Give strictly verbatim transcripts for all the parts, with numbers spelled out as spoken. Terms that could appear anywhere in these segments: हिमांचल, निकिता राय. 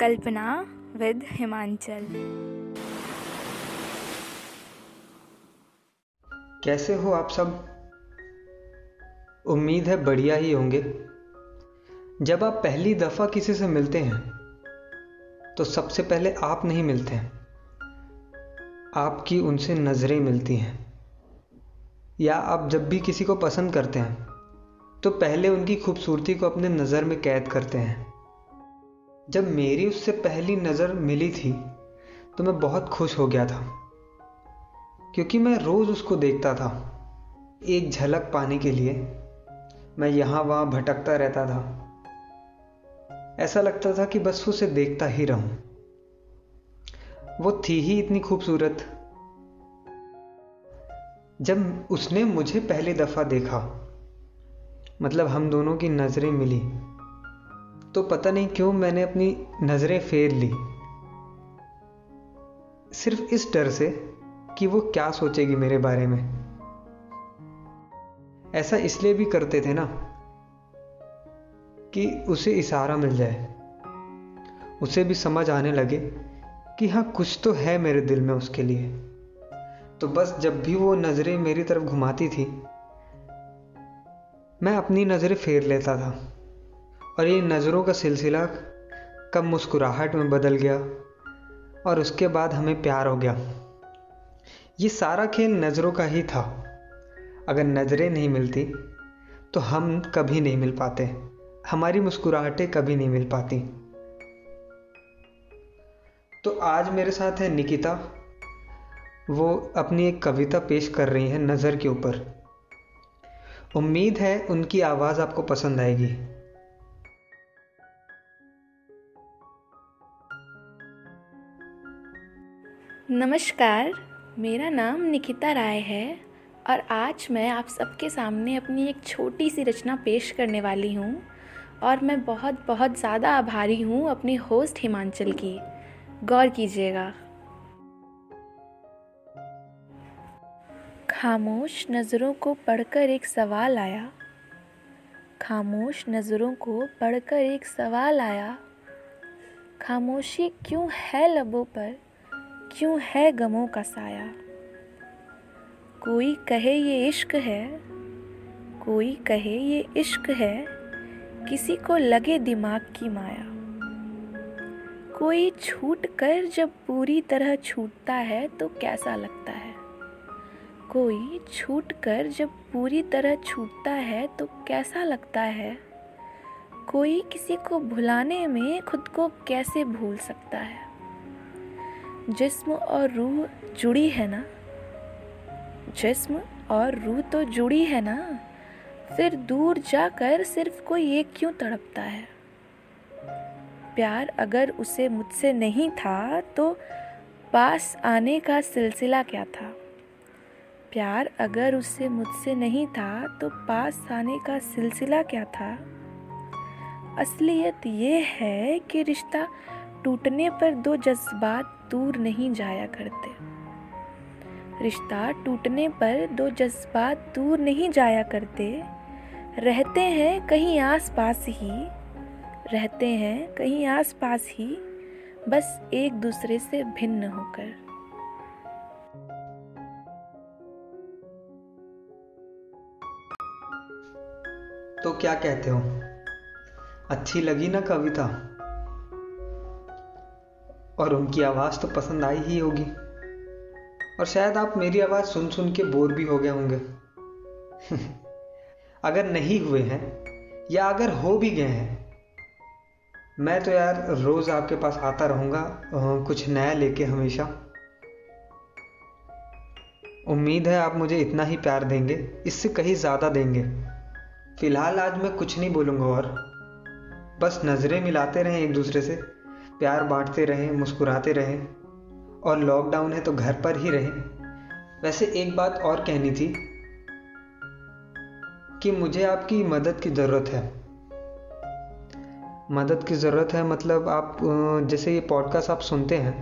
कल्पना with हिमांचल। कैसे हो आप सब? उम्मीद है बढ़िया ही होंगे। जब आप पहली दफा किसी से मिलते हैं तो सबसे पहले आप नहीं मिलते हैं, आपकी उनसे नजरें मिलती हैं। या आप जब भी किसी को पसंद करते हैं तो पहले उनकी खूबसूरती को अपने नज़र में कैद करते हैं। जब मेरी उससे पहली नज़र मिली थी तो मैं बहुत खुश हो गया था, क्योंकि मैं रोज़ उसको देखता था। एक झलक पाने के लिए मैं यहाँ वहाँ भटकता रहता था। ऐसा लगता था कि बस उसे देखता ही रहूँ। वो थी ही इतनी खूबसूरत। जब उसने मुझे पहली दफ़ा देखा, मतलब हम दोनों की नज़रें मिली, तो पता नहीं क्यों मैंने अपनी नज़रें फेर ली, सिर्फ इस डर से कि वो क्या सोचेगी मेरे बारे में। ऐसा इसलिए भी करते थे ना कि उसे इशारा मिल जाए, उसे भी समझ आने लगे कि हाँ, कुछ तो है मेरे दिल में उसके लिए। तो बस जब भी वो नज़रें मेरी तरफ घुमाती थी, मैं अपनी नज़रें फेर लेता था, और ये नज़रों का सिलसिला कब मुस्कुराहट में बदल गया और उसके बाद हमें प्यार हो गया। ये सारा खेल नज़रों का ही था। अगर नज़रें नहीं मिलती तो हम कभी नहीं मिल पाते, हमारी मुस्कुराहटें कभी नहीं मिल पाती। तो आज मेरे साथ है निकिता। वो अपनी एक कविता पेश कर रही हैं नज़र के ऊपर। उम्मीद है उनकी आवाज़ आपको पसंद आएगी। नमस्कार, मेरा नाम निकिता राय है और आज मैं आप सबके सामने अपनी एक छोटी सी रचना पेश करने वाली हूँ। और मैं बहुत बहुत ज़्यादा आभारी हूँ अपने होस्ट हिमांचल की। गौर कीजिएगा। खामोश नज़रों को पढ़कर एक सवाल आया, खामोश नज़रों को पढ़कर एक सवाल आया, खामोशी क्यों है लबों पर, क्यों है गमों का साया। कोई कहे ये इश्क है, कोई कहे ये इश्क है, किसी को लगे दिमाग की माया। कोई छूट कर जब पूरी तरह छूटता है तो कैसा लगता है, कोई छूट कर जब पूरी तरह छूटता है तो कैसा लगता है। कोई किसी को भुलाने में खुद को कैसे भूल सकता है। जिस्म और रूह जुड़ी है ना, जिस्म और रूह तो जुड़ी है ना, फिर दूर जाकर सिर्फ कोई ये क्यों तड़पता है। प्यार अगर उसे मुझसे नहीं था तो पास आने का सिलसिला क्या था। प्यार अगर उससे मुझसे नहीं था तो पास आने का सिलसिला क्या था। असलियत ये है कि रिश्ता टूटने पर दो जज्बात दूर नहीं जाया करते, रिश्ता टूटने पर दो जज्बात दूर नहीं जाया करते, रहते हैं कहीं आस पास ही, रहते हैं कहीं आस पास ही, बस एक दूसरे से भिन्न होकर। तो क्या कहते हो, अच्छी लगी ना कविता? और उनकी आवाज़ तो पसंद आई ही होगी, और शायद आप मेरी आवाज़ सुन सुन के बोर भी हो गए होंगे। अगर नहीं हुए हैं या अगर हो भी गए हैं, मैं तो यार रोज़ आपके पास आता रहूँगा कुछ नया लेके हमेशा। उम्मीद है आप मुझे इतना ही प्यार देंगे, इससे कहीं ज़्यादा देंगे। फिलहाल आज मैं कुछ नहीं बोलूँगा, और बस नज़रें मिलाते रहें एक दूसरे से, प्यार बांटते रहें, मुस्कुराते रहें, और लॉकडाउन है तो घर पर ही रहें। वैसे एक बात और कहनी थी कि मुझे आपकी मदद की ज़रूरत है। मदद की ज़रूरत है मतलब आप जैसे ये पॉडकास्ट आप सुनते हैं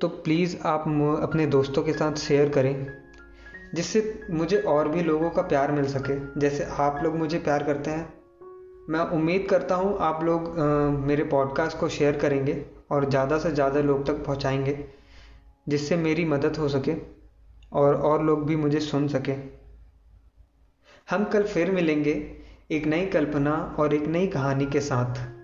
तो प्लीज़ आप अपने दोस्तों के साथ शेयर करें, जिससे मुझे और भी लोगों का प्यार मिल सके। जैसे आप लोग मुझे प्यार करते हैं, मैं उम्मीद करता हूँ आप लोग आ, मेरे पॉडकास्ट को शेयर करेंगे और ज़्यादा से ज़्यादा लोग तक पहुँचाएंगे, जिससे मेरी मदद हो सके और और लोग भी मुझे सुन सकें। हम कल फिर मिलेंगे एक नई कल्पना और एक नई कहानी के साथ।